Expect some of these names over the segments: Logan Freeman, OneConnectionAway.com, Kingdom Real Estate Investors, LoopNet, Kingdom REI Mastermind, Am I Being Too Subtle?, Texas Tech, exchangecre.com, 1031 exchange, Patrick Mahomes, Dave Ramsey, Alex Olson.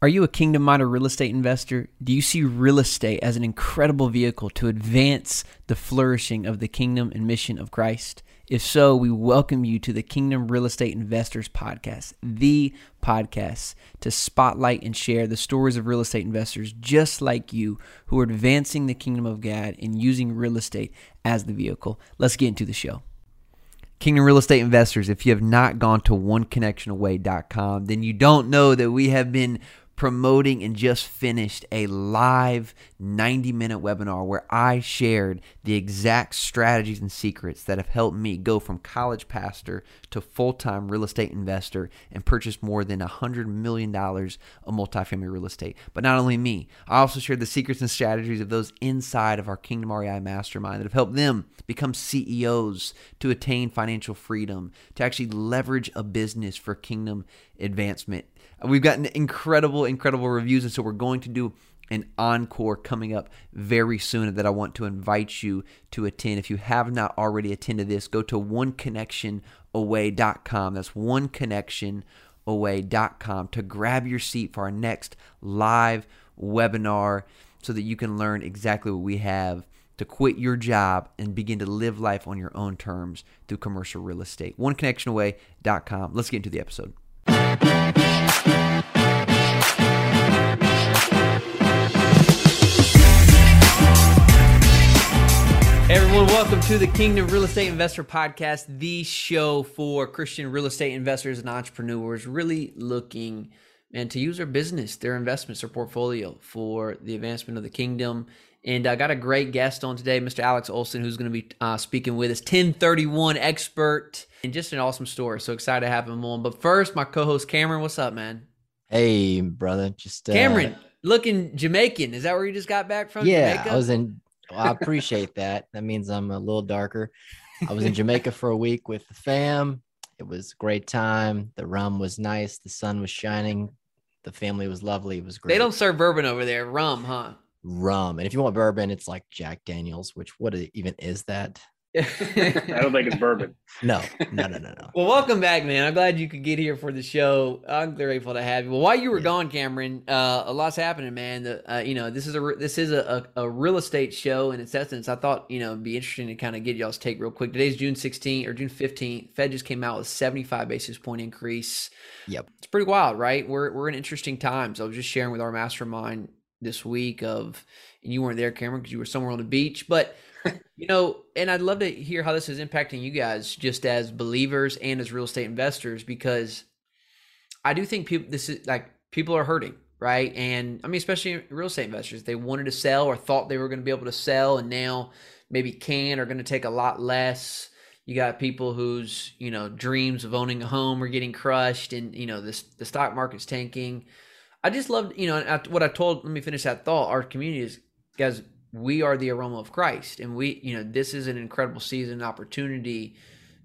Are you a Kingdom real estate investor? Do you see real estate as an incredible vehicle to advance the flourishing of the kingdom and mission of Christ? If so, we welcome you to the Kingdom Real Estate Investors podcast, the podcast to spotlight and share the stories of real estate investors just like you who are advancing the kingdom of God and using real estate as the vehicle. Let's get into the show. Kingdom Real Estate Investors, if you have not gone to OneConnectionAway.com, then you don't know that we have been promoting and just finished a live 90-minute webinar where I shared the exact strategies and secrets that have helped me go from college pastor to full-time real estate investor and purchase more than $100 million of multifamily real estate. But not only me, I also shared the secrets and strategies of those inside of our Kingdom REI Mastermind that have helped them become CEOs, to attain financial freedom, to actually leverage a business for kingdom advancement. We've gotten incredible reviews, and so we're going to do an encore coming up very soon that I want to invite you to attend. If you have not already attended this, go to OneConnectionAway.com. That's OneConnectionAway.com to grab your seat for our next live webinar so that you can learn exactly what we have to quit your job and begin to live life on your own terms through commercial real estate. OneConnectionAway.com. Let's get into the episode. Everyone, welcome to the Kingdom Real Estate Investor Podcast, the show for Christian real estate investors and entrepreneurs really looking to use their business, their investments, their portfolio for the advancement of the kingdom. And I got a great guest on today, Mr. Alex Olson, who's going to be speaking with us, 1031 expert, and just an awesome story. So excited to have him on. But first, my co-host Cameron, what's up, man? Hey, brother. Cameron, looking Jamaican. Is that where you just got back from? Yeah, Jamaica? I was in. Well, I appreciate that. That means I'm a little darker. I was in Jamaica for a week with the fam. It was a great time. The rum was nice. The sun was shining. The family was lovely. It was great. They don't serve bourbon over there. Rum, huh? Rum. And if you want bourbon, it's like Jack Daniels, which what even is that? I don't think it's bourbon. No. Well, welcome back, man. I'm glad you could get here for the show. I'm grateful to have you. Well, while you were gone, Cameron, a lot's happening, man. This is a real estate show in its essence. I thought, it'd be interesting to kind of get y'all's take real quick. Today's June 16th or June 15th. Fed just came out with a 75 basis point increase. Yep. It's pretty wild, right? We're in interesting times. I was just sharing with our mastermind this week and you weren't there, Cameron, because you were somewhere on the beach, but and I'd love to hear how this is impacting you guys just as believers and as real estate investors, because I do think people are hurting, right? And I mean, especially real estate investors, they wanted to sell or thought they were going to be able to sell and now maybe are going to take a lot less. You got people whose, dreams of owning a home are getting crushed and, the stock market's tanking. I just loved, let me finish that thought. Our community is, guys, we are the aroma of Christ, and we, this is an incredible season, an opportunity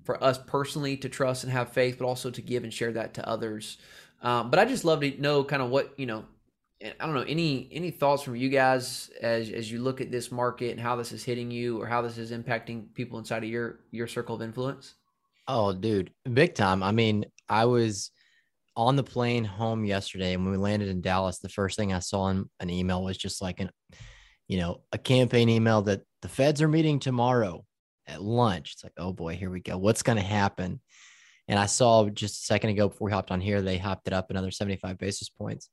for us personally to trust and have faith, but also to give and share that to others. But I just love to know kind of what, I don't know, any thoughts from you guys as you look at this market and how this is hitting you or how this is impacting people inside of your circle of influence? Oh, dude, big time. I mean, I was on the plane home yesterday, and when we landed in Dallas, the first thing I saw in an email was just like a campaign email that the feds are meeting tomorrow at lunch. It's like, oh boy, here we go. What's going to happen? And I saw just a second ago before we hopped on here, they hopped it up another 75 basis points.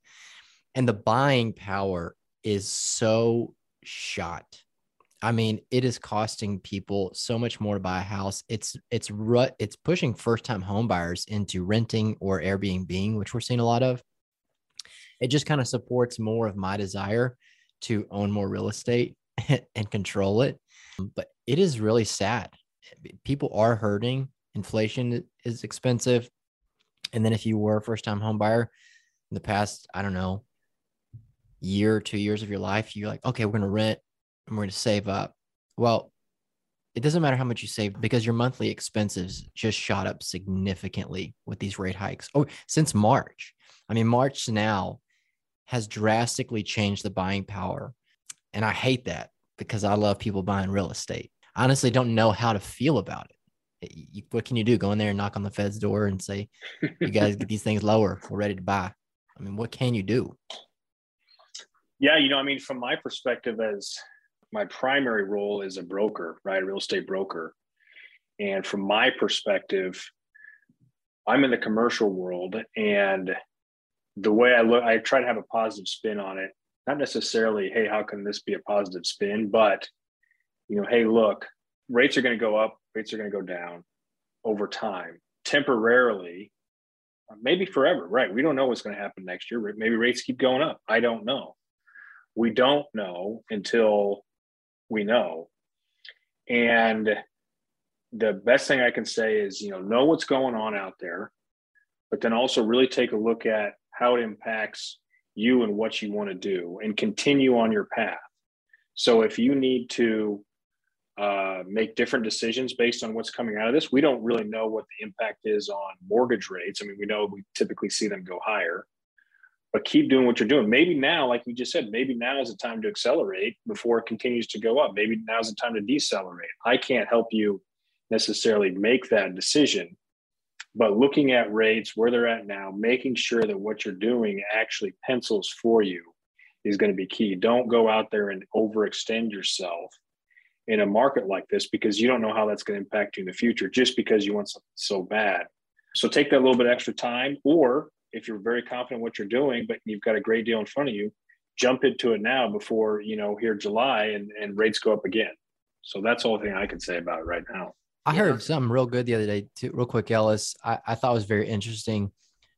And the buying power is so shot. I mean, it is costing people so much more to buy a house. It's pushing first-time home buyers into renting or Airbnb, which we're seeing a lot of. It just kind of supports more of my desire to own more real estate and control it. But it is really sad. People are hurting. Inflation is expensive. And then if you were a first-time home buyer in the past, I don't know, year, 2 years of your life, you're like, okay, we're going to rent and we're going to save up. Well, it doesn't matter how much you save because your monthly expenses just shot up significantly with these rate hikes. Oh, since March. I mean, March now has drastically changed the buying power. And I hate that because I love people buying real estate. I honestly don't know how to feel about it. What can you do? Go in there and knock on the Fed's door and say, you guys get these things lower. We're ready to buy. I mean, what can you do? Yeah, you know, I mean, from my perspective, as my primary role is a broker, right? A real estate broker. And from my perspective, I'm in the commercial world, and the way I look, I try to have a positive spin on it. Not necessarily, hey, how can this be a positive spin? But, you know, hey, look, rates are going to go up, rates are going to go down over time, temporarily, maybe forever, right? We don't know what's going to happen next year. Maybe rates keep going up. I don't know. We don't know until we know. And the best thing I can say is, you know what's going on out there, but then also really take a look at how it impacts you and what you want to do, and continue on your path. So if you need to make different decisions based on what's coming out of this, we don't really know what the impact is on mortgage rates. I mean, we know we typically see them go higher, but keep doing what you're doing. Maybe now, like you just said, maybe now is the time to accelerate before it continues to go up. Maybe now's the time to decelerate. I can't help you necessarily make that decision, but looking at rates, where they're at now, making sure that what you're doing actually pencils for you is going to be key. Don't go out there and overextend yourself in a market like this, because you don't know how that's going to impact you in the future just because you want something so bad. So take that little bit extra time, or if you're very confident what you're doing, but you've got a great deal in front of you, jump into it now before, you know, here July and rates go up again. So that's the only thing I can say about it right now. I heard something real good the other day too, real quick, Ellis. I thought it was very interesting,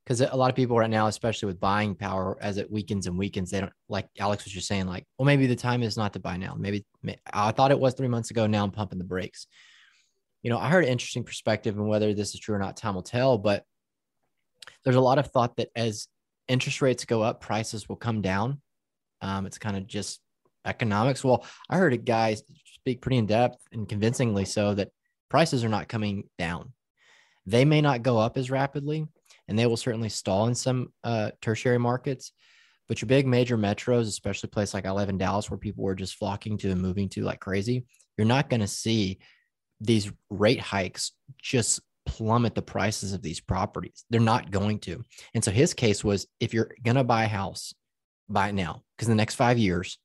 because a lot of people right now, especially with buying power as it weakens and weakens, they don't, like Alex was just saying, like, well, maybe the time is not to buy now. Maybe I thought it was 3 months ago. Now I'm pumping the brakes. You know, I heard an interesting perspective, and whether this is true or not, time will tell, but there's a lot of thought that as interest rates go up, prices will come down. It's kind of just economics. Well, I heard a guy speak pretty in depth and convincingly so that prices are not coming down. They may not go up as rapidly, and they will certainly stall in some tertiary markets, but your big major metros, especially a place like I live in Dallas, where people were just flocking to and moving to like crazy, you're not going to see these rate hikes just plummet the prices of these properties. They're not going to. And so his case was, if you're going to buy a house, buy it now, because in the next 5 years,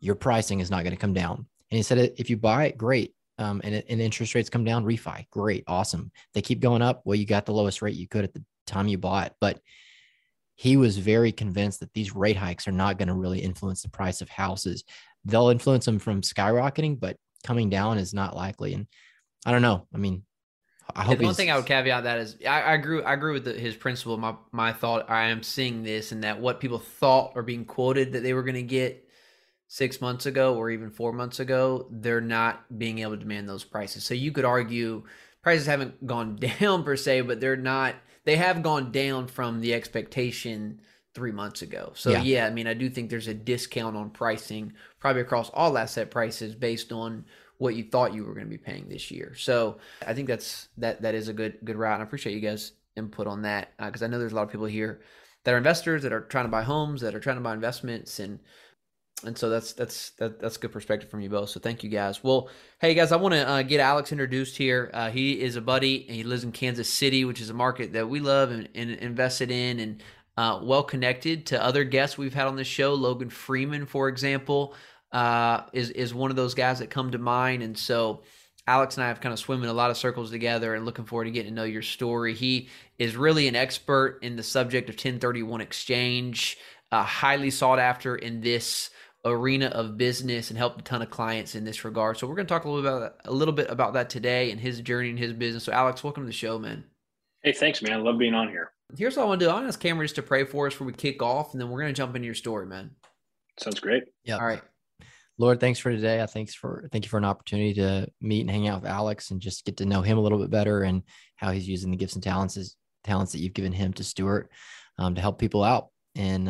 your pricing is not going to come down. And he said, if you buy it, great. And interest rates come down, refi, great, awesome. They keep going up. Well, you got the lowest rate you could at the time you bought. But he was very convinced that these rate hikes are not going to really influence the price of houses. They'll influence them from skyrocketing, but coming down is not likely. And I don't know. I mean, I hope. The one thing I would caveat that is I agree with his principle. My thought, I am seeing this, and that what people thought are being quoted that they were going to get 6 months ago or even 4 months ago, they're not being able to demand those prices. So you could argue prices haven't gone down per se, but they have gone down from the expectation 3 months ago. So yeah, I mean, I do think there's a discount on pricing probably across all asset prices based on what you thought you were going to be paying this year. So I think that is a good route. And I appreciate you guys' input on that, because I know there's a lot of people here that are investors that are trying to buy homes, that are trying to buy investments, And so that's good perspective from you both. So thank you guys. Well, hey guys, I want to get Alex introduced here. He is a buddy, and he lives in Kansas City, which is a market that we love and invested in, and well connected to other guests we've had on this show. Logan Freeman, for example, is one of those guys that come to mind. And so Alex and I have kind of swum in a lot of circles together, and looking forward to getting to know your story. He is really an expert in the subject of 1031 exchange, highly sought after in this arena of business, and helped a ton of clients in this regard. So we're going to talk a little bit about that today, and his journey and his business. So Alex, welcome to the show, man. Hey, thanks, man. I love being on here. Here's what I want to do. I want to ask Cameron just to pray for us before we kick off, and then we're going to jump into your story, man. Sounds great. Yeah. All right. Lord, thanks for today. Thank you for an opportunity to meet and hang out with Alex, and just get to know him a little bit better, and how he's using the gifts and talents that you've given him to Stuart to help people out. And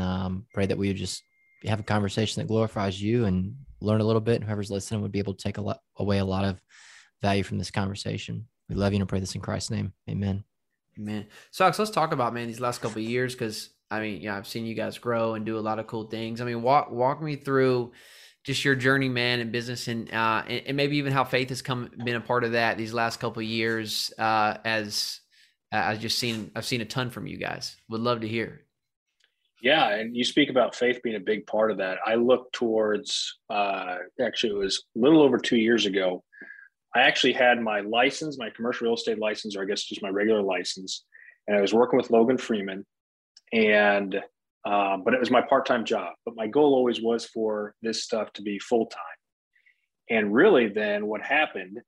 pray that we would just have a conversation that glorifies you, and learn a little bit. Whoever's listening would be able to take away a lot of value from this conversation. We love you, and pray this in Christ's name. Amen. Amen. So Alex, let's talk about, man, these last couple of years. Cause I mean, yeah, I've seen you guys grow and do a lot of cool things. I mean, walk me through just your journey, man, in business, and maybe even how faith has been a part of that these last couple of years. I've seen a ton from you guys. Would love to hear. Yeah, and you speak about faith being a big part of that. I look towards, actually it was a little over 2 years ago, I actually had my license, my commercial real estate license, or I guess just my regular license, and I was working with Logan Freeman, and but it was my part-time job. But my goal always was for this stuff to be full-time. And really then what happened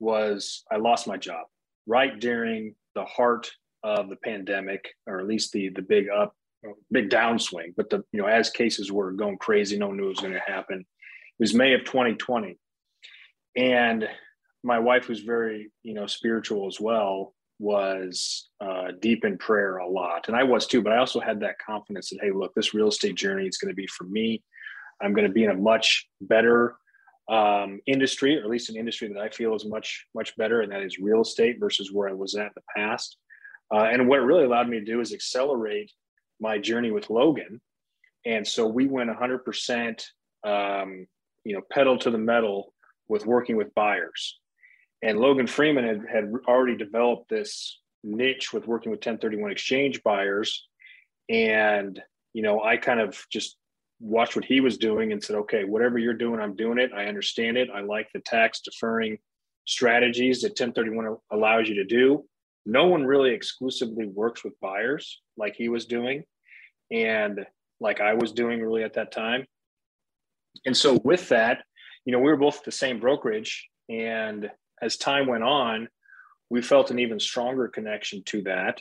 was I lost my job right during the heart of the pandemic, or at least the big up, big downswing. But the, you know, as cases were going crazy, no one knew it was going to happen. It was May of 2020. And my wife was very, you know, spiritual as well, was deep in prayer a lot. And I was too, but I also had that confidence that, hey, look, this real estate journey is going to be for me. I'm going to be in a much better industry, or at least an industry that I feel is much, much better. And that is real estate versus where I was at in the past. And what it really allowed me to do is accelerate my journey with Logan. And so we went 100%, you know, pedal to the metal with working with buyers. And Logan Freeman had already developed this niche with working with 1031 exchange buyers. And, you know, I kind of just watched what he was doing and said, okay, whatever you're doing, I'm doing it. I understand it. I like the tax deferring strategies that 1031 allows you to do. No one really exclusively works with buyers like he was doing and like I was doing really at that time. And so with that, you know, we were both at the same brokerage, and as time went on, we felt an even stronger connection to that.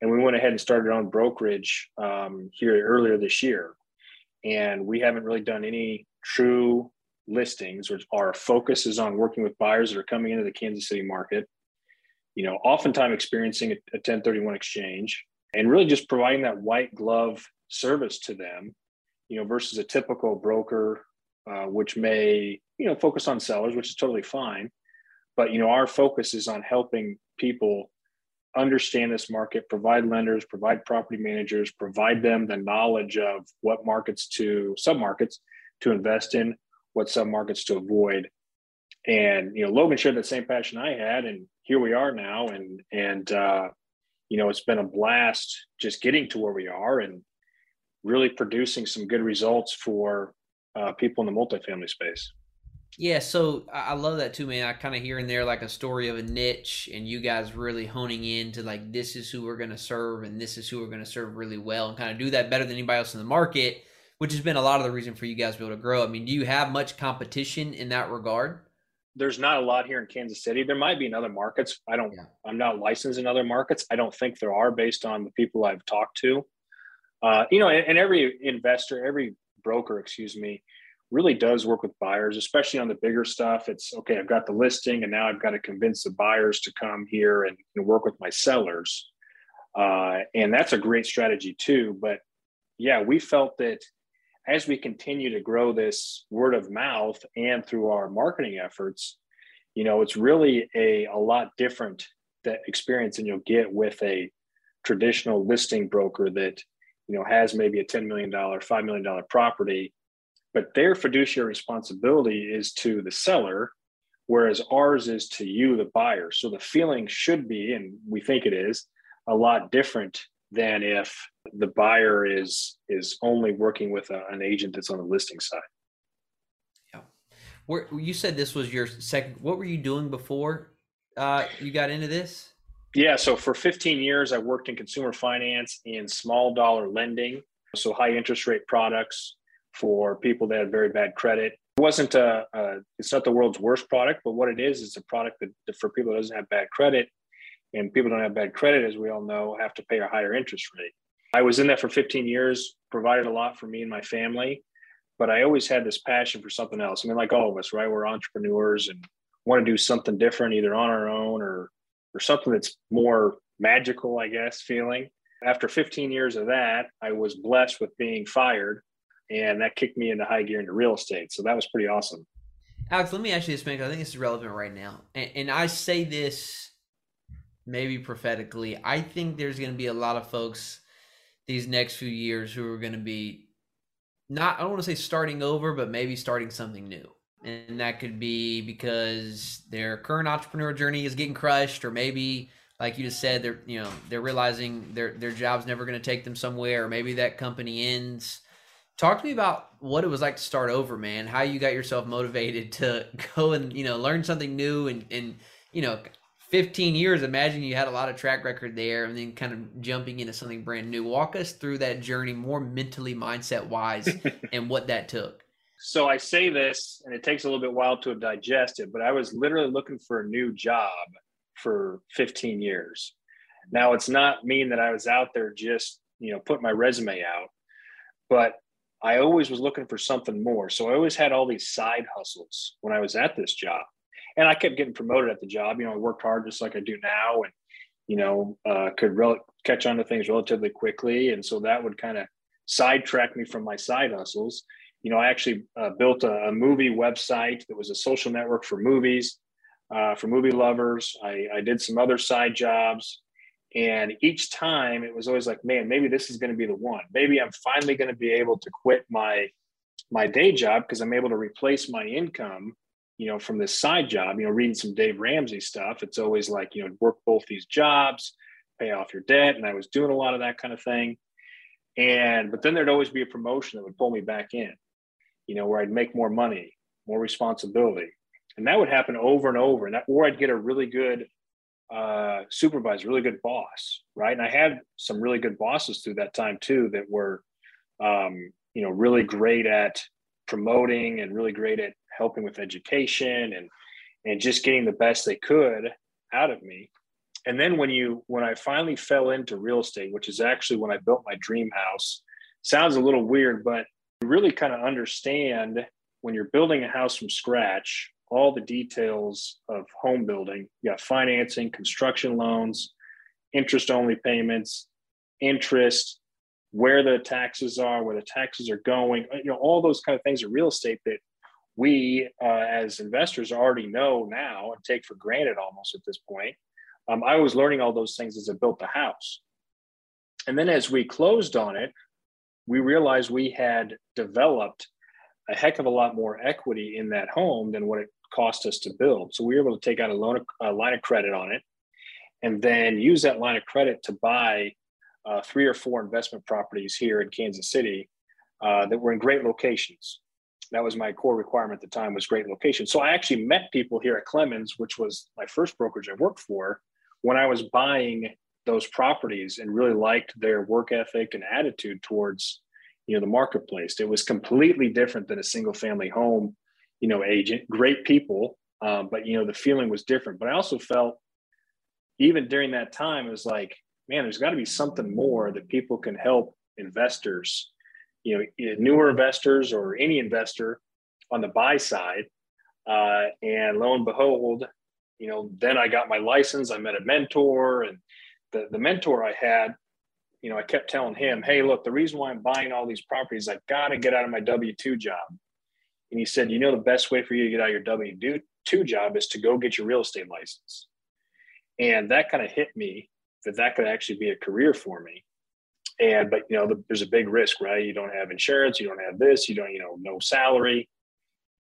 And we went ahead and started our own brokerage here earlier this year. And we haven't really done any true listings, or our focus is on working with buyers that are coming into the Kansas City market, you know, oftentimes experiencing a 1031 exchange, and really just providing that white glove service to them, you know, versus a typical broker, which may, you know, focus on sellers, which is totally fine. But, you know, our focus is on helping people understand this market, provide lenders, provide property managers, provide them the knowledge of what markets to, sub-markets to invest in, what sub-markets to avoid. And, you know, Logan shared that same passion I had, and here we are now. And you know, it's been a blast just getting to where we are and really producing some good results for people in the multifamily space. Yeah, so I love that too, man. I kind of hear in there like a story of a niche, and you guys really honing in to like, this is who we're going to serve, and this is who we're going to serve really well, and kind of do that better than anybody else in the market, which has been a lot of the reason for you guys to be able to grow. I mean, do you have much competition in that regard? There's not a lot here in Kansas City. There might be in other markets. I'm not licensed in other markets. I don't think there are, based on the people I've talked to. You know, and every investor, every broker, excuse me, really does work with buyers, especially on the bigger stuff. It's okay, I've got the listing, and now I've got to convince the buyers to come here and work with my sellers. And that's a great strategy too. But yeah, we felt that as we continue to grow this word of mouth and through our marketing efforts, you know, it's really a lot different, that experience, than you'll get with a traditional listing broker that, you know, has maybe a $10 million, $5 million property. But their fiduciary responsibility is to the seller, whereas ours is to you, the buyer. So the feeling should be, and we think it is, a lot different than if the buyer is only working with an agent that's on the listing side. Yeah. Where, you said this was your second, what were you doing before you got into this? Yeah, so for 15 years, I worked in consumer finance in small dollar lending, so high interest rate products for people that had very bad credit. It wasn't it's not the world's worst product, but what it is, it's a product that for people that doesn't have bad credit, and people don't have bad credit, as we all know, have to pay a higher interest rate. I was in that for 15 years, provided a lot for me and my family, but I always had this passion for something else. I mean, like all of us, right? We're entrepreneurs and want to do something different, either on our own or something that's more magical, I guess, feeling. After 15 years of that, I was blessed with being fired, and that kicked me into high gear into real estate. So that was pretty awesome. Alex, let me ask you this, man, because I think this is relevant right now. And I say this maybe prophetically. I think there's going to be a lot of folks these next few years who are going to be not, I don't want to say starting over, but maybe starting something new. And that could be because their current entrepreneur journey is getting crushed, or maybe like you just said, they're realizing their job's never going to take them somewhere, or maybe that company ends. Talk to me about what it was like to start over, man. How you got yourself motivated to go and, learn something new, and 15 years, imagine you had a lot of track record there, and then kind of jumping into something brand new. Walk us through that journey, more mentally, mindset wise, and what that took. So I say this, and it takes a little bit while to have digested, but I was literally looking for a new job for 15 years. Now, it's not mean that I was out there just, put my resume out, but I always was looking for something more. So I always had all these side hustles when I was at this job. And I kept getting promoted at the job. I worked hard just like I do now, and, could catch on to things relatively quickly. And so that would kind of sidetrack me from my side hustles. I actually built a movie website that was a social network for movies, for movie lovers. I did some other side jobs. And each time it was always like, man, maybe this is going to be the one. Maybe I'm finally going to be able to quit my day job because I'm able to replace my income, from this side job. Reading some Dave Ramsey stuff, it's always like, work both these jobs, pay off your debt. And I was doing a lot of that kind of thing. But then there'd always be a promotion that would pull me back in, where I'd make more money, more responsibility. And that would happen over and over. Or I'd get a really good supervisor, really good boss, right? And I had some really good bosses through that time too that were, really great at promoting and really great at helping with education and just getting the best they could out of me. And then when I finally fell into real estate, which is actually when I built my dream house, sounds a little weird, but you really kind of understand when you're building a house from scratch, all the details of home building. You got financing, construction loans, interest-only payments, interest, where the taxes are, going, all those kind of things in real estate that we as investors already know now and take for granted almost at this point. I was learning all those things as I built the house. And then as we closed on it, we realized we had developed a heck of a lot more equity in that home than what it cost us to build. So we were able to take out a line of credit on it, and then use that line of credit to buy 3 or 4 investment properties here in Kansas City that were in great locations. That was my core requirement at the time, was great locations. So I actually met people here at Clemens, which was my first brokerage I worked for, when I was buying those properties, and really liked their work ethic and attitude towards the marketplace. It was completely different than a single family home, agent, great people. But, the feeling was different. But I also felt, even during that time, it was like, man, there's got to be something more that people can help investors, newer investors or any investor on the buy side. And lo and behold, then I got my license. I met a mentor, and the mentor I had, I kept telling him, hey, look, the reason why I'm buying all these properties, I got to get out of my W-2 job. And he said, the best way for you to get out of your W-2 job is to go get your real estate license. And that kind of hit me that could actually be a career for me. But, there's a big risk, right? You don't have insurance. You don't have this. You don't, no salary.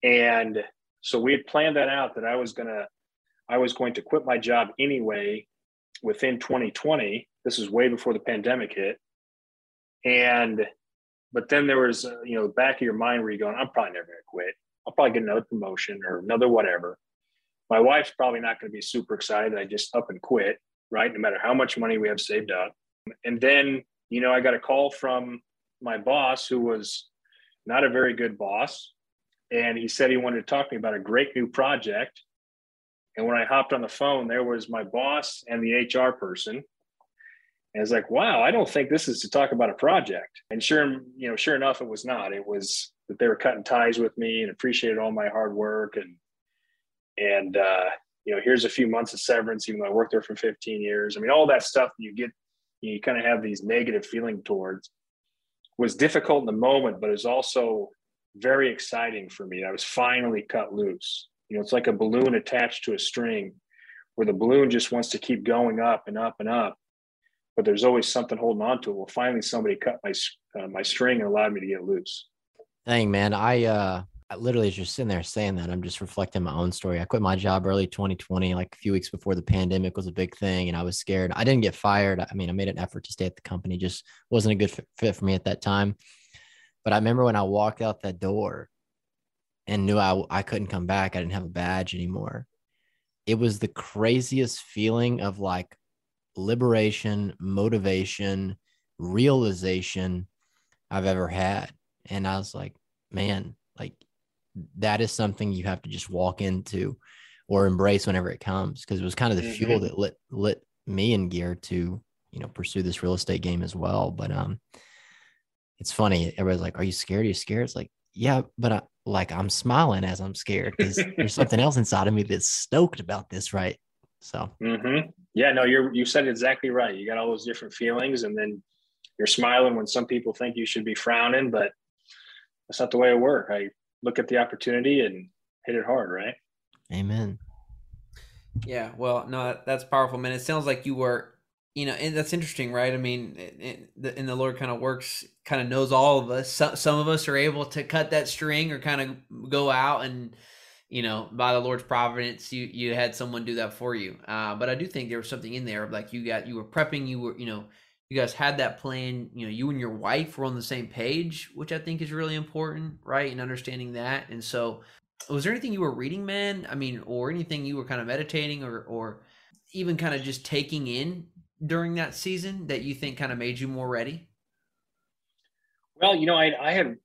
And so we had planned that out, that I was going to quit my job anyway within 2020. This was way before the pandemic hit. But then there was, the back of your mind where you're going, I'm probably never going to quit. I'll probably get another promotion or another whatever. My wife's probably not going to be super excited that I just up and quit, right? No matter how much money we have saved up. And then, I got a call from my boss, who was not a very good boss. And he said he wanted to talk to me about a great new project. And when I hopped on the phone, there was my boss and the HR person. And it's like, wow, I don't think this is to talk about a project. And sure enough, it was not. It was that they were cutting ties with me and appreciated all my hard work. And here's a few months of severance, even though I worked there for 15 years. I mean, all that stuff you kind of have these negative feeling towards, was difficult in the moment, but is also very exciting for me. I was finally cut loose. It's like a balloon attached to a string, where the balloon just wants to keep going up and up and up, but there's always something holding on to it. Well, finally, somebody cut my string and allowed me to get loose. Dang, man. I literally, as you're sitting there saying that, I'm just reflecting my own story. I quit my job early 2020, like a few weeks before the pandemic was a big thing. And I was scared. I didn't get fired. I mean, I made an effort to stay at the company, just wasn't a good fit for me at that time. But I remember when I walked out that door and knew I couldn't come back, I didn't have a badge anymore. It was the craziest feeling of like liberation, motivation, realization I've ever had. And I was like, man, like that is something you have to just walk into or embrace whenever it comes. Cause it was kind of the fuel that lit me in gear to, you know, pursue this real estate game as well. But, it's funny. Everybody's like, are you scared? Are you scared? It's like, yeah, but I'm smiling as I'm scared because there's something else inside of me that's stoked about this. Right. So, yeah, no, you said it exactly right. You got all those different feelings and then you're smiling when some people think you should be frowning, but that's not the way it works. I look at the opportunity and hit it hard, right? Amen. Yeah, well, no, that's powerful, man. It sounds like you were, you know, and that's interesting, right? I mean, and the Lord kind of works, kind of knows all of us. Some of us are able to cut that string or kind of go out and, you know, by the Lord's providence, you had someone do that for you. But I do think there was something in there of like you were prepping, you were, you know, you guys had that plan, you know, you and your wife were on the same page, which I think is really important, right? And understanding that. And so was there anything you were reading, man? I mean, or anything you were kind of meditating or even kind of just taking in during that season that you think kind of made you more ready? Well, you know, I had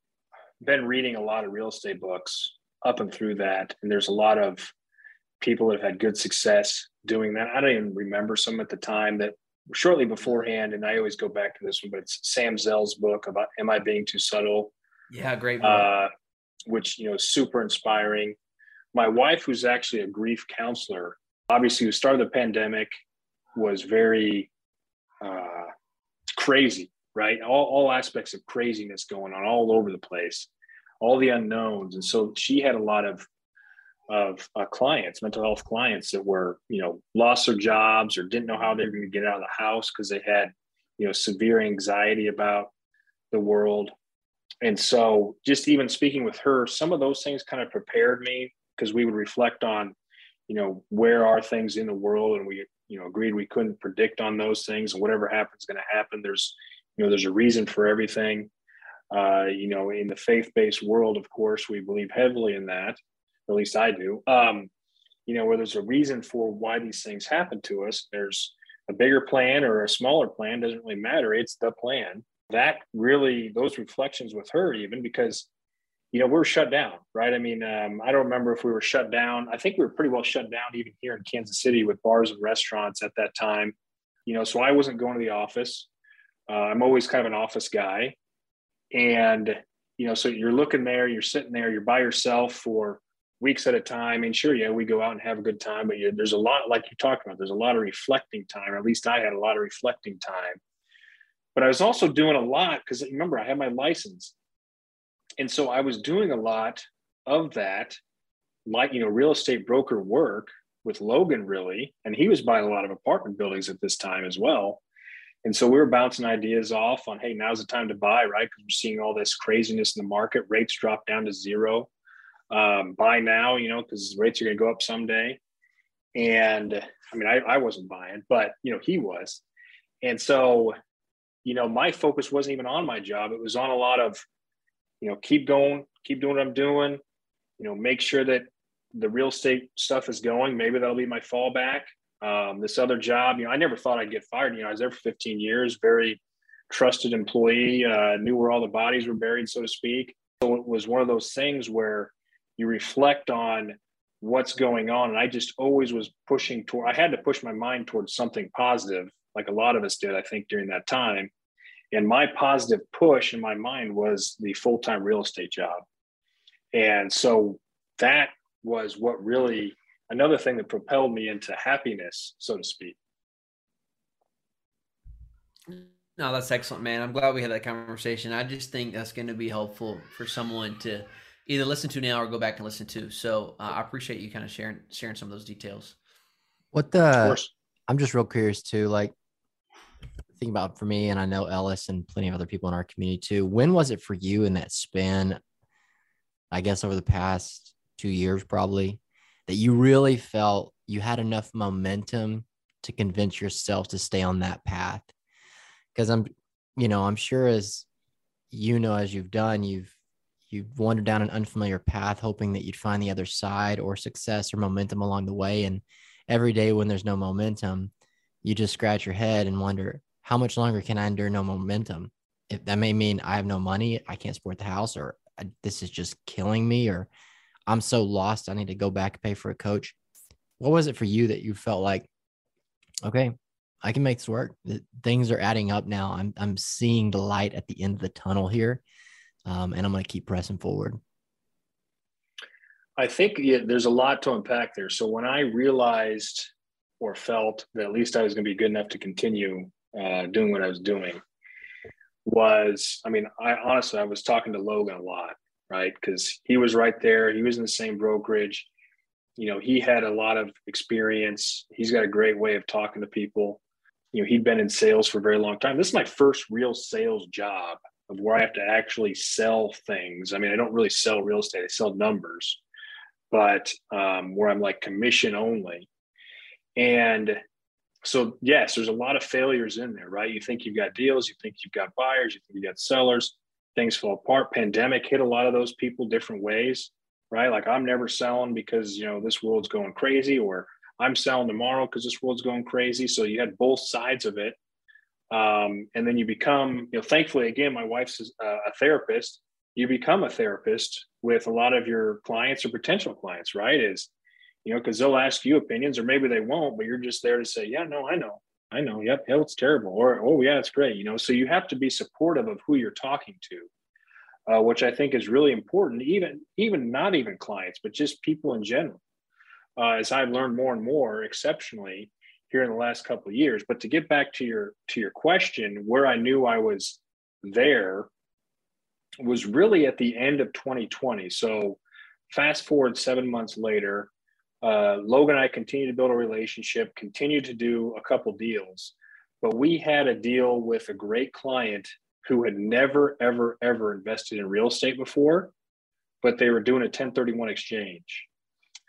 been reading a lot of real estate books up and through that. And there's a lot of people that have had good success doing that. I don't even remember some at the time that shortly beforehand, and I always go back to this one, but it's Sam Zell's book about Am I Being Too Subtle? Yeah, great book. Which, you know, super inspiring. My wife, who's actually a grief counselor, obviously who started the pandemic, was very crazy, right? All aspects of craziness going on all over the place, all the unknowns. And so she had a lot of clients, mental health clients that were, you know, lost their jobs or didn't know how they were going to get out of the house because they had, you know, severe anxiety about the world. And so just even speaking with her, some of those things kind of prepared me because we would reflect on, you know, where are things in the world? And we, you know, agreed we couldn't predict on those things and whatever happens is going to happen. There's, you know, there's a reason for everything. You know, in the faith-based world, of course, we believe heavily in that. At least I do, you know, where there's a reason for why these things happen to us. There's a bigger plan or a smaller plan, doesn't really matter. It's the plan. That really, those reflections with her even because, you know, we're shut down, right? I mean, I don't remember if we were shut down. I think we were pretty well shut down even here in Kansas City with bars and restaurants at that time. You know, so I wasn't going to the office. I'm always kind of an office guy. And, you know, so you're looking there, you're sitting there, you're by yourself for weeks at a time. And sure, yeah, we go out and have a good time, but there's a lot, like you talked about, there's a lot of reflecting time, or at least I had a lot of reflecting time. But I was also doing a lot because remember, I had my license. And so I was doing a lot of that, like, you know, real estate broker work with Logan really, and he was buying a lot of apartment buildings at this time as well. And so we were bouncing ideas off on, hey, now's the time to buy, right? Because we're seeing all this craziness in the market, rates drop down to zero. Buy now, you know, because rates are going to go up someday. And I mean, I wasn't buying, but, you know, he was. And so, you know, my focus wasn't even on my job. It was on a lot of, you know, keep going, keep doing what I'm doing, you know, make sure that the real estate stuff is going. Maybe that'll be my fallback. This other job, you know, I never thought I'd get fired. You know, I was there for 15 years, very trusted employee, knew where all the bodies were buried, so to speak. So it was one of those things where you reflect on what's going on. And I just always was pushing toward, I had to push my mind towards something positive, like a lot of us did, I think, during that time. And my positive push in my mind was the full-time real estate job. And so that was what really, another thing that propelled me into happiness, so to speak. No, that's excellent, man. I'm glad we had that conversation. I just think that's going to be helpful for someone to either listen to now or go back and listen to. So I appreciate you kind of sharing some of those details. I'm just real curious too, like think about for me, and I know Ellis and plenty of other people in our community too, when was it for you in that span I guess, over the past 2 years probably, that you really felt you had enough momentum to convince yourself to stay on that path? Because I'm sure, as you know, as you've done, you've wandered down an unfamiliar path, hoping that you'd find the other side or success or momentum along the way. And every day when there's no momentum, you just scratch your head and wonder, how much longer can I endure no momentum? If that may mean I have no money, I can't support the house, or this is just killing me, or I'm so lost, I need to go back and pay for a coach. What was it for you that you felt like, okay, I can make this work. Things are adding up now. I'm seeing the light at the end of the tunnel here. And I'm going to keep pressing forward. I think there's a lot to unpack there. So when I realized or felt that at least I was going to be good enough to continue doing what I was doing was, I was talking to Logan a lot, right? Because he was right there. He was in the same brokerage. You know, he had a lot of experience. He's got a great way of talking to people. You know, he'd been in sales for a very long time. This is my first real sales job, of where I have to actually sell things. I mean, I don't really sell real estate, I sell numbers, but where I'm like commission only. And so, yes, there's a lot of failures in there, right? You think you've got deals, you think you've got buyers, you think you've got sellers, things fall apart. Pandemic hit a lot of those people different ways, right? Like, I'm never selling because, you know, this world's going crazy, or I'm selling tomorrow because this world's going crazy. So you had both sides of it. And then you become, you know, thankfully, again, my wife's a therapist. You become a therapist with a lot of your clients or potential clients, right? Is, you know, because they'll ask you opinions, or maybe they won't, but you're just there to say, yeah, no, I know. Yep. Hell, it's terrible. Or, oh yeah, it's great. You know, so you have to be supportive of who you're talking to, which I think is really important, even not even clients, but just people in general, as I've learned more and more exceptionally here in the last couple of years. But to get back to your question, where I knew I was there was really at the end of 2020. So fast forward 7 months later, Logan and I continued to build a relationship, continued to do a couple deals, but we had a deal with a great client who had never, ever, ever invested in real estate before, but they were doing a 1031 exchange.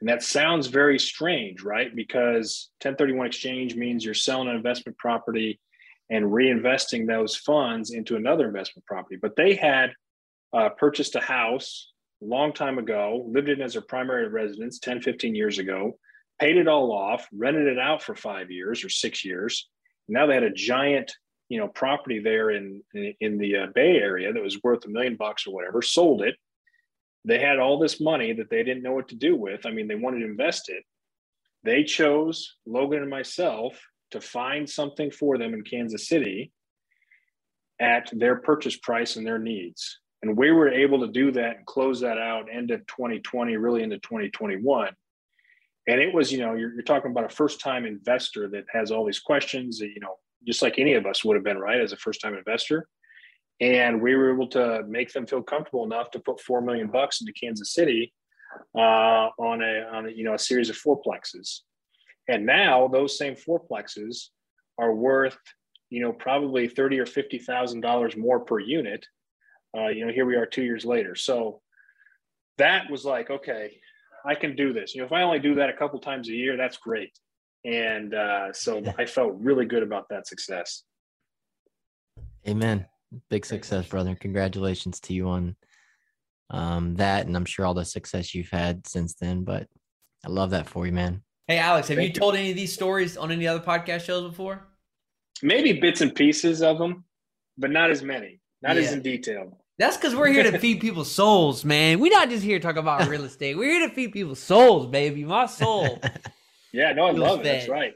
And that sounds very strange, right? Because 1031 exchange means you're selling an investment property and reinvesting those funds into another investment property. But they had purchased a house a long time ago, lived in as their primary residence 10, 15 years ago, paid it all off, rented it out for 5 years or 6 years. Now they had a giant, you know, property there in the Bay Area that was worth $1 million or whatever, sold it. They had all this money that they didn't know what to do with. I mean, they wanted to invest it. They chose, Logan and myself, to find something for them in Kansas City at their purchase price and their needs. And we were able to do that and close that out end of 2020, really into 2021. And it was, you know, you're talking about a first-time investor that has all these questions that, you know, just like any of us would have been, right, as a first-time investor. And we were able to make them feel comfortable enough to put $4 million into Kansas City on a you know, a series of fourplexes. And now those same fourplexes are worth, you know, probably $30,000 or $50,000 more per unit. You know, here we are 2 years later. So that was like, okay, I can do this. You know, if I only do that a couple times a year, that's great. And so I felt really good about that success. Amen. Big success, brother. Congratulations to you on that. And I'm sure all the success you've had since then, but I love that for you, man. Hey, Alex, have you told any of these stories on any other podcast shows before? Maybe bits and pieces of them, but not as many, not as in detail. That's because we're here to feed people's souls, man. We're not just here to talk about real estate. We're here to feed people's souls, baby. My soul. Yeah, no, I love it. That's right.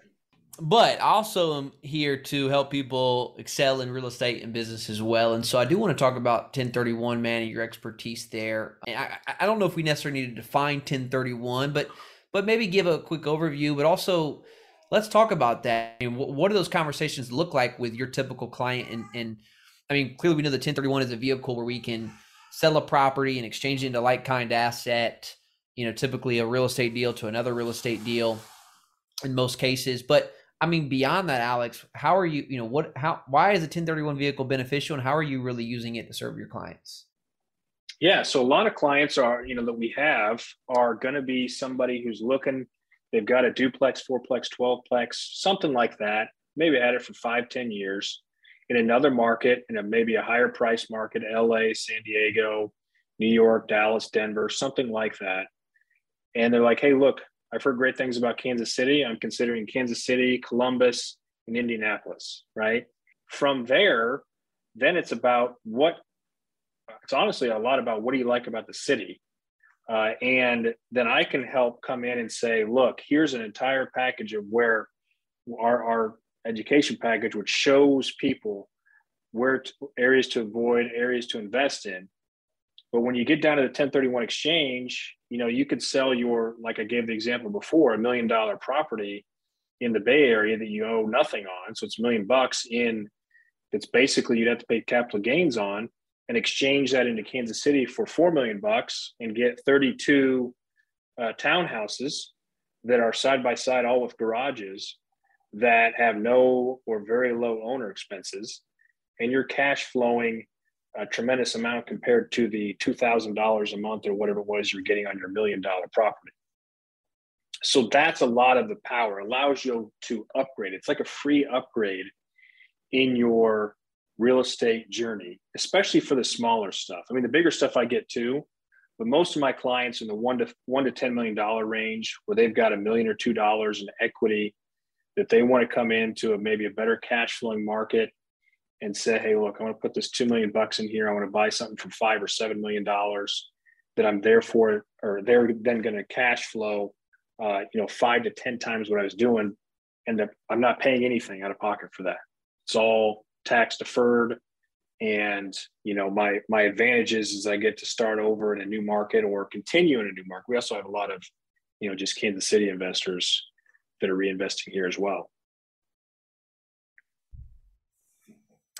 But I also am here to help people excel in real estate and business as well. And so I do want to talk about 1031, man, and your expertise there. And I don't know if we necessarily need to define 1031, but maybe give a quick overview. But also, let's talk about that. I mean, what do those conversations look like with your typical client? And I mean, clearly we know the 1031 is a vehicle where we can sell a property and exchange it into like-kind asset, you know, typically a real estate deal to another real estate deal in most cases. But I mean, beyond that, Alex, how are you, you know, why is a 1031 vehicle beneficial, and how are you really using it to serve your clients? Yeah, so a lot of clients are, that we have are going to be somebody who's looking, they've got a duplex, fourplex, 12plex, something like that, maybe had it for 5-10 years in another market, in maybe a higher price market, LA, San Diego, New York, Dallas, Denver, something like that. And they're like, hey, look, I've heard great things about Kansas City. I'm considering Kansas City, Columbus, and Indianapolis, right? From there, then it's about it's honestly a lot about what do you like about the city? And then I can help come in and say, look, here's an entire package of where our education package, which shows people areas to avoid, areas to invest in. But when you get down to the 1031 exchange, you could sell like I gave the example before, $1 million property in the Bay Area that you owe nothing on. So it's $1 million that's basically you'd have to pay capital gains on, and exchange that into Kansas City for $4 million and get 32 townhouses that are side by side, all with garages that have no or very low owner expenses. And you're cash flowing a tremendous amount compared to the $2,000 a month or whatever it was you're getting on your $1 million property. So that's a lot of the power. It allows you to upgrade. It's like a free upgrade in your real estate journey, especially for the smaller stuff. I mean, the bigger stuff I get too, but most of my clients in the one to $10 million range, where they've got $1 million or $2 in equity that they want to come into maybe a better cash flowing market and say, hey, look, I want to put this $2 million in here. I want to buy something for $5 or $7 million that I'm therefore, or they're then going to cash flow, 5 to 10 times what I was doing. And I'm not paying anything out of pocket for that. It's all tax deferred. And, my advantage is I get to start over in a new market or continue in a new market. We also have a lot of, just Kansas City investors that are reinvesting here as well.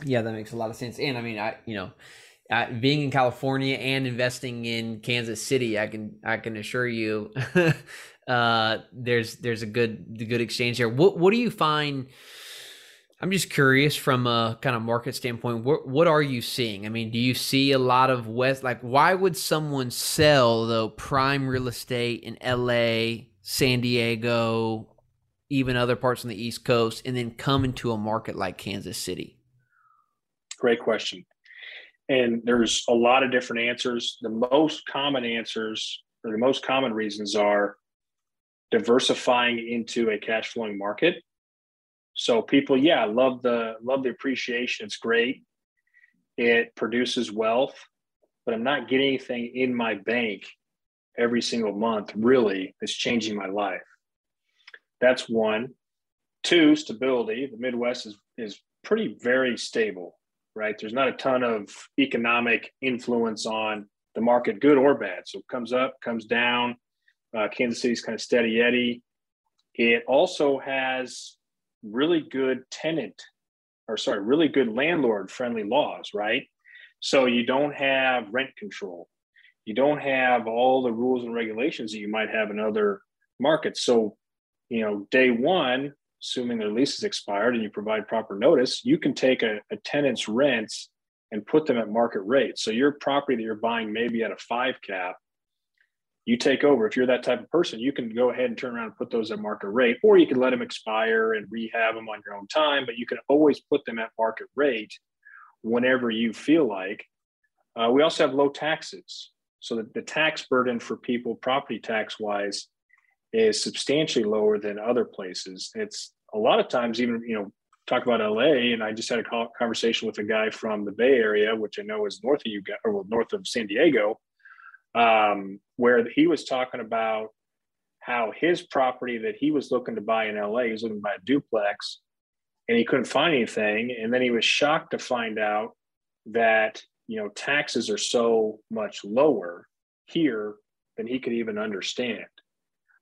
Yeah, that makes a lot of sense. And I mean, being in California and investing in Kansas City, I can assure you, there's a good exchange there. What do you find? I'm just curious from a kind of market standpoint, what are you seeing? I mean, do you see a lot of why would someone sell though prime real estate in LA, San Diego, even other parts on the East Coast, and then come into a market like Kansas City? Great question. And there's a lot of different answers. The most common reasons are diversifying into a cash flowing market. So people, love the appreciation. It's great. It produces wealth, but I'm not getting anything in my bank every single month, really, that's changing my life. That's one. Two, stability. The Midwest is pretty very stable, right? There's not a ton of economic influence on the market, good or bad. So it comes up, comes down. Kansas City's kind of steady eddy. It also has really good landlord friendly laws, right? So you don't have rent control. You don't have all the rules and regulations that you might have in other markets. So, day one, assuming their lease is expired and you provide proper notice, you can take a tenant's rents and put them at market rate. So your property that you're buying maybe at a 5 cap, you take over. If you're that type of person, you can go ahead and turn around and put those at market rate, or you can let them expire and rehab them on your own time, but you can always put them at market rate whenever you feel like. We also have low taxes. So the tax burden for people, property tax wise, is substantially lower than other places. It's a lot of times even, talk about LA, and I just had a conversation with a guy from the Bay Area, which I know is north of you guys, or north of San Diego, where he was talking about how his property that he was looking to buy in LA, he was looking to buy a duplex, and he couldn't find anything. And then he was shocked to find out that, taxes are so much lower here than he could even understand.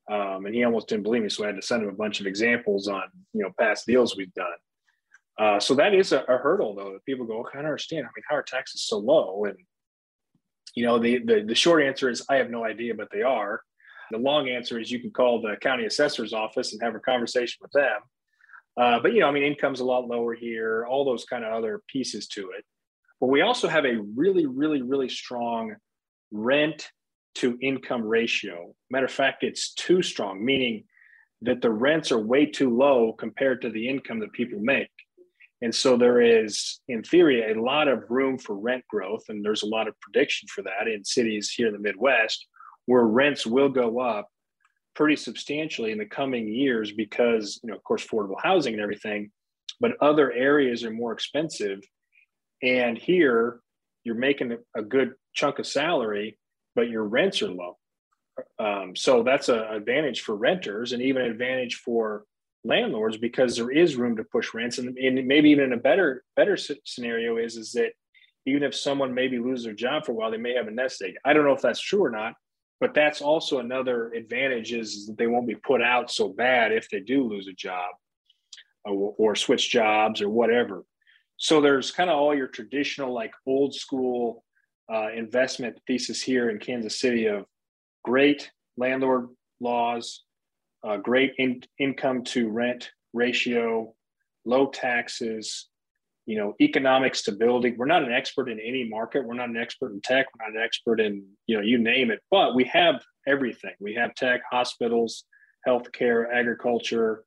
And he almost didn't believe me. So I had to send him a bunch of examples on, past deals we've done. So that is a hurdle though, that people go, okay, I don't understand. I mean, how are taxes so low? And, the short answer is I have no idea, but they are. The long answer is you can call the county assessor's office and have a conversation with them. But income's a lot lower here, all those kind of other pieces to it. But we also have a really, really, really strong rent to income ratio. Matter of fact, it's too strong, meaning that the rents are way too low compared to the income that people make. And so there is, in theory, a lot of room for rent growth. And there's a lot of prediction for that in cities here in the Midwest, where rents will go up pretty substantially in the coming years because, you know, of course, affordable housing and everything, but other areas are more expensive. And here you're making a good chunk of salary, but your rents are low. So that's an advantage for renters and even an advantage for landlords because there is room to push rents. And maybe even in a better scenario is that even if someone maybe loses their job for a while, they may have a nest egg. I don't know if that's true or not, but that's also another advantage is that they won't be put out so bad if they do lose a job or switch jobs or whatever. So there's kind of all your traditional, like old school investment thesis here in Kansas City of great landlord laws, great income to rent ratio, low taxes, you know, economic stability. We're not an expert in any market. We're not an expert in tech. We're not an expert in, you know, you name it, but we have everything. We have tech, hospitals, healthcare, agriculture,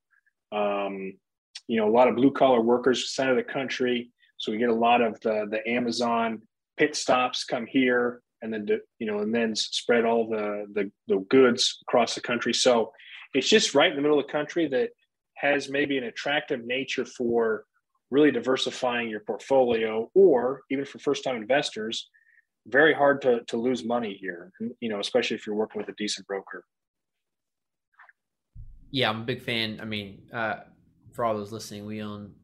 you know, a lot of blue collar workers center of the country. So we get a lot of the Amazon pit stops come here and then, you know, and then spread all the goods across the country. So it's just right in the middle of the country that has maybe an attractive nature for really diversifying your portfolio, or even for first-time investors, very hard to lose money here, you know, especially if you're working with a decent broker. Yeah, I'm a big fan. I mean, for all those listening, we own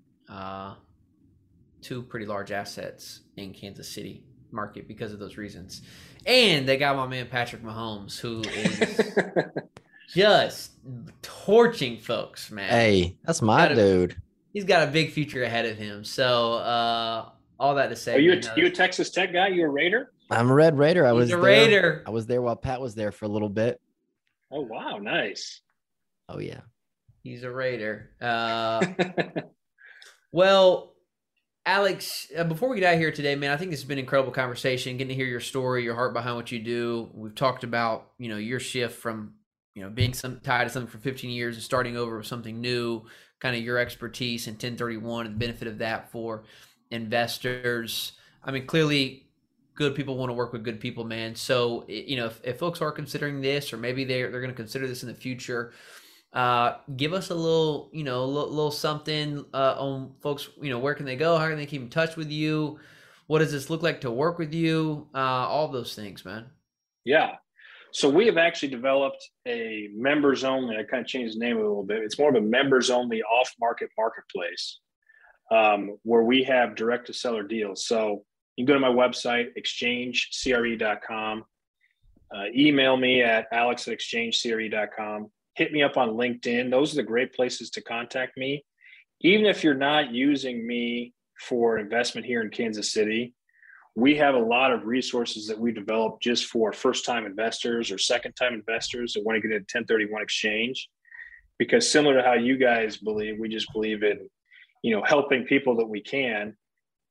two pretty large assets in Kansas City market because of those reasons. And they got my man, Patrick Mahomes, who is... just torching folks, man. Hey, that's my dude. He's got a big future ahead of him. So all that to say. Are you a Texas Tech guy? You a Raider? I'm a Red Raider. I was there while Pat was there for a little bit. Oh, wow. Nice. Oh, yeah. He's a Raider. Well, Alex, before we get out of here today, man, I think this has been an incredible conversation. Getting to hear your story, your heart behind what you do. We've talked about, you know, your shift from, you know, being tied to something for 15 years and starting over with something new, kind of your expertise in 1031 and the benefit of that for investors. I mean, clearly good people want to work with good people, man. So, you know, if folks are considering this, or maybe they're going to consider this in the future, give us a little, you know, little something on folks, you know, where can they go? How can they keep in touch with you? What does this look like to work with you? All those things, man. Yeah. So we have actually developed a members only, I kind of changed the name a little bit. It's more of a members only off market marketplace where we have direct to seller deals. So you can go to my website, exchangecre.com, email me at alex@exchangecre.com, hit me up on LinkedIn. Those are the great places to contact me. Even if you're not using me for investment here in Kansas City, we have a lot of resources that we develop just for first-time investors or second-time investors that want to get into 1031 exchange, because similar to how you guys believe, we just believe in, you know, helping people that we can,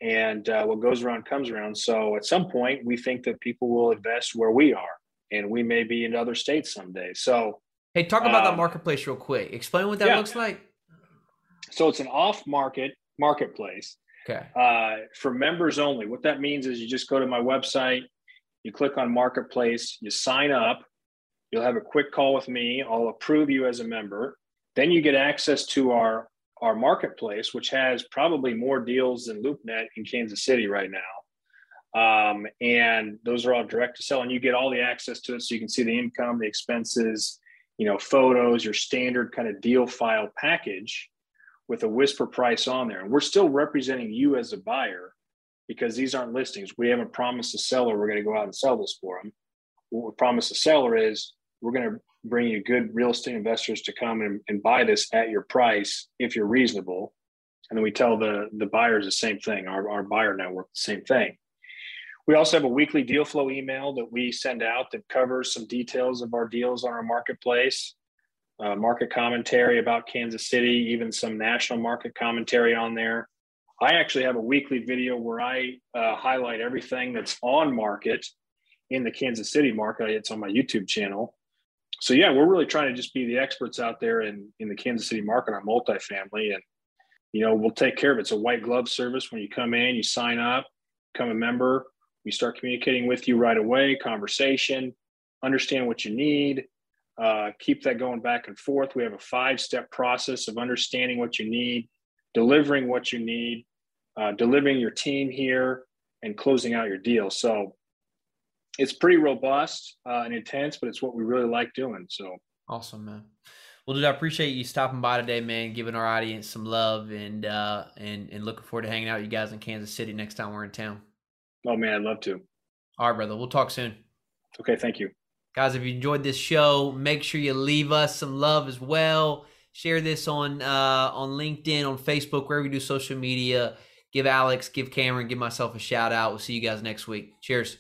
and what goes around comes around. So at some point, we think that people will invest where we are, and we may be in other states someday. So, hey, talk about that marketplace real quick. Explain what that looks like. So it's an off-market marketplace. Okay. For members only. What that means is you just go to my website, you click on marketplace, you sign up, you'll have a quick call with me. I'll approve you as a member. Then you get access to our marketplace, which has probably more deals than LoopNet in Kansas City right now. And those are all direct to sell, and you get all the access to it. So you can see the income, the expenses, you know, photos, your standard kind of deal file package, with a whisper price on there. And we're still representing you as a buyer, because these aren't listings. We haven't promised the seller we're going to go out and sell this for them. What we promise the seller is we're going to bring you good real estate investors to come and buy this at your price if you're reasonable. And then we tell the buyers the same thing, our buyer network, the same thing. We also have a weekly deal flow email that we send out that covers some details of our deals on our marketplace. Market commentary about Kansas City, even some national market commentary on there. I actually have a weekly video where I highlight everything that's on market in the Kansas City market. It's on my YouTube channel. So yeah, we're really trying to just be the experts out there in the Kansas City market on multifamily. And, you know, we'll take care of it. It's a white glove service. When you come in, you sign up, become a member, we start communicating with you right away, conversation, understand what you need, keep that going back and forth. We have a 5-step process of understanding what you need, delivering what you need, delivering your team here, and closing out your deal. So it's pretty robust and intense, but it's what we really like doing. So awesome, man. Well, dude, I appreciate you stopping by today, man, giving our audience some love, and looking forward to hanging out with you guys in Kansas City next time we're in town. Oh, man, I'd love to. All right, brother. We'll talk soon. Okay, thank you. Guys, if you enjoyed this show, make sure you leave us some love as well. Share this on LinkedIn, on Facebook, wherever you do social media. Give Alex, give Cameron, give myself a shout out. We'll see you guys next week. Cheers.